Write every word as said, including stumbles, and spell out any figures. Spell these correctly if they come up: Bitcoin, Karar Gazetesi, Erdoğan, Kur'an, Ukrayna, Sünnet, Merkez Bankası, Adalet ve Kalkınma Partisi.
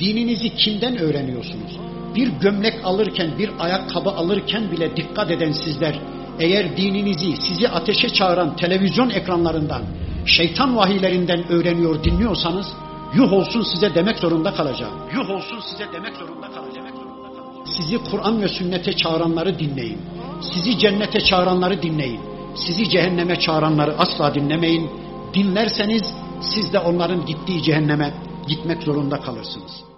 Dininizi kimden öğreniyorsunuz? Bir gömlek alırken, bir ayakkabı alırken bile dikkat eden sizler, eğer dininizi sizi ateşe çağıran televizyon ekranlarından, şeytan vahiylerinden öğreniyor, dinliyorsanız, yuh olsun size demek zorunda kalacağım. Yuh olsun size demek zorunda kalacağım. Sizi Kur'an ve sünnete çağıranları dinleyin. Sizi cennete çağıranları dinleyin. Sizi cehenneme çağıranları asla dinlemeyin. Dinlerseniz siz de onların gittiği cehenneme gitmek zorunda kalırsınız.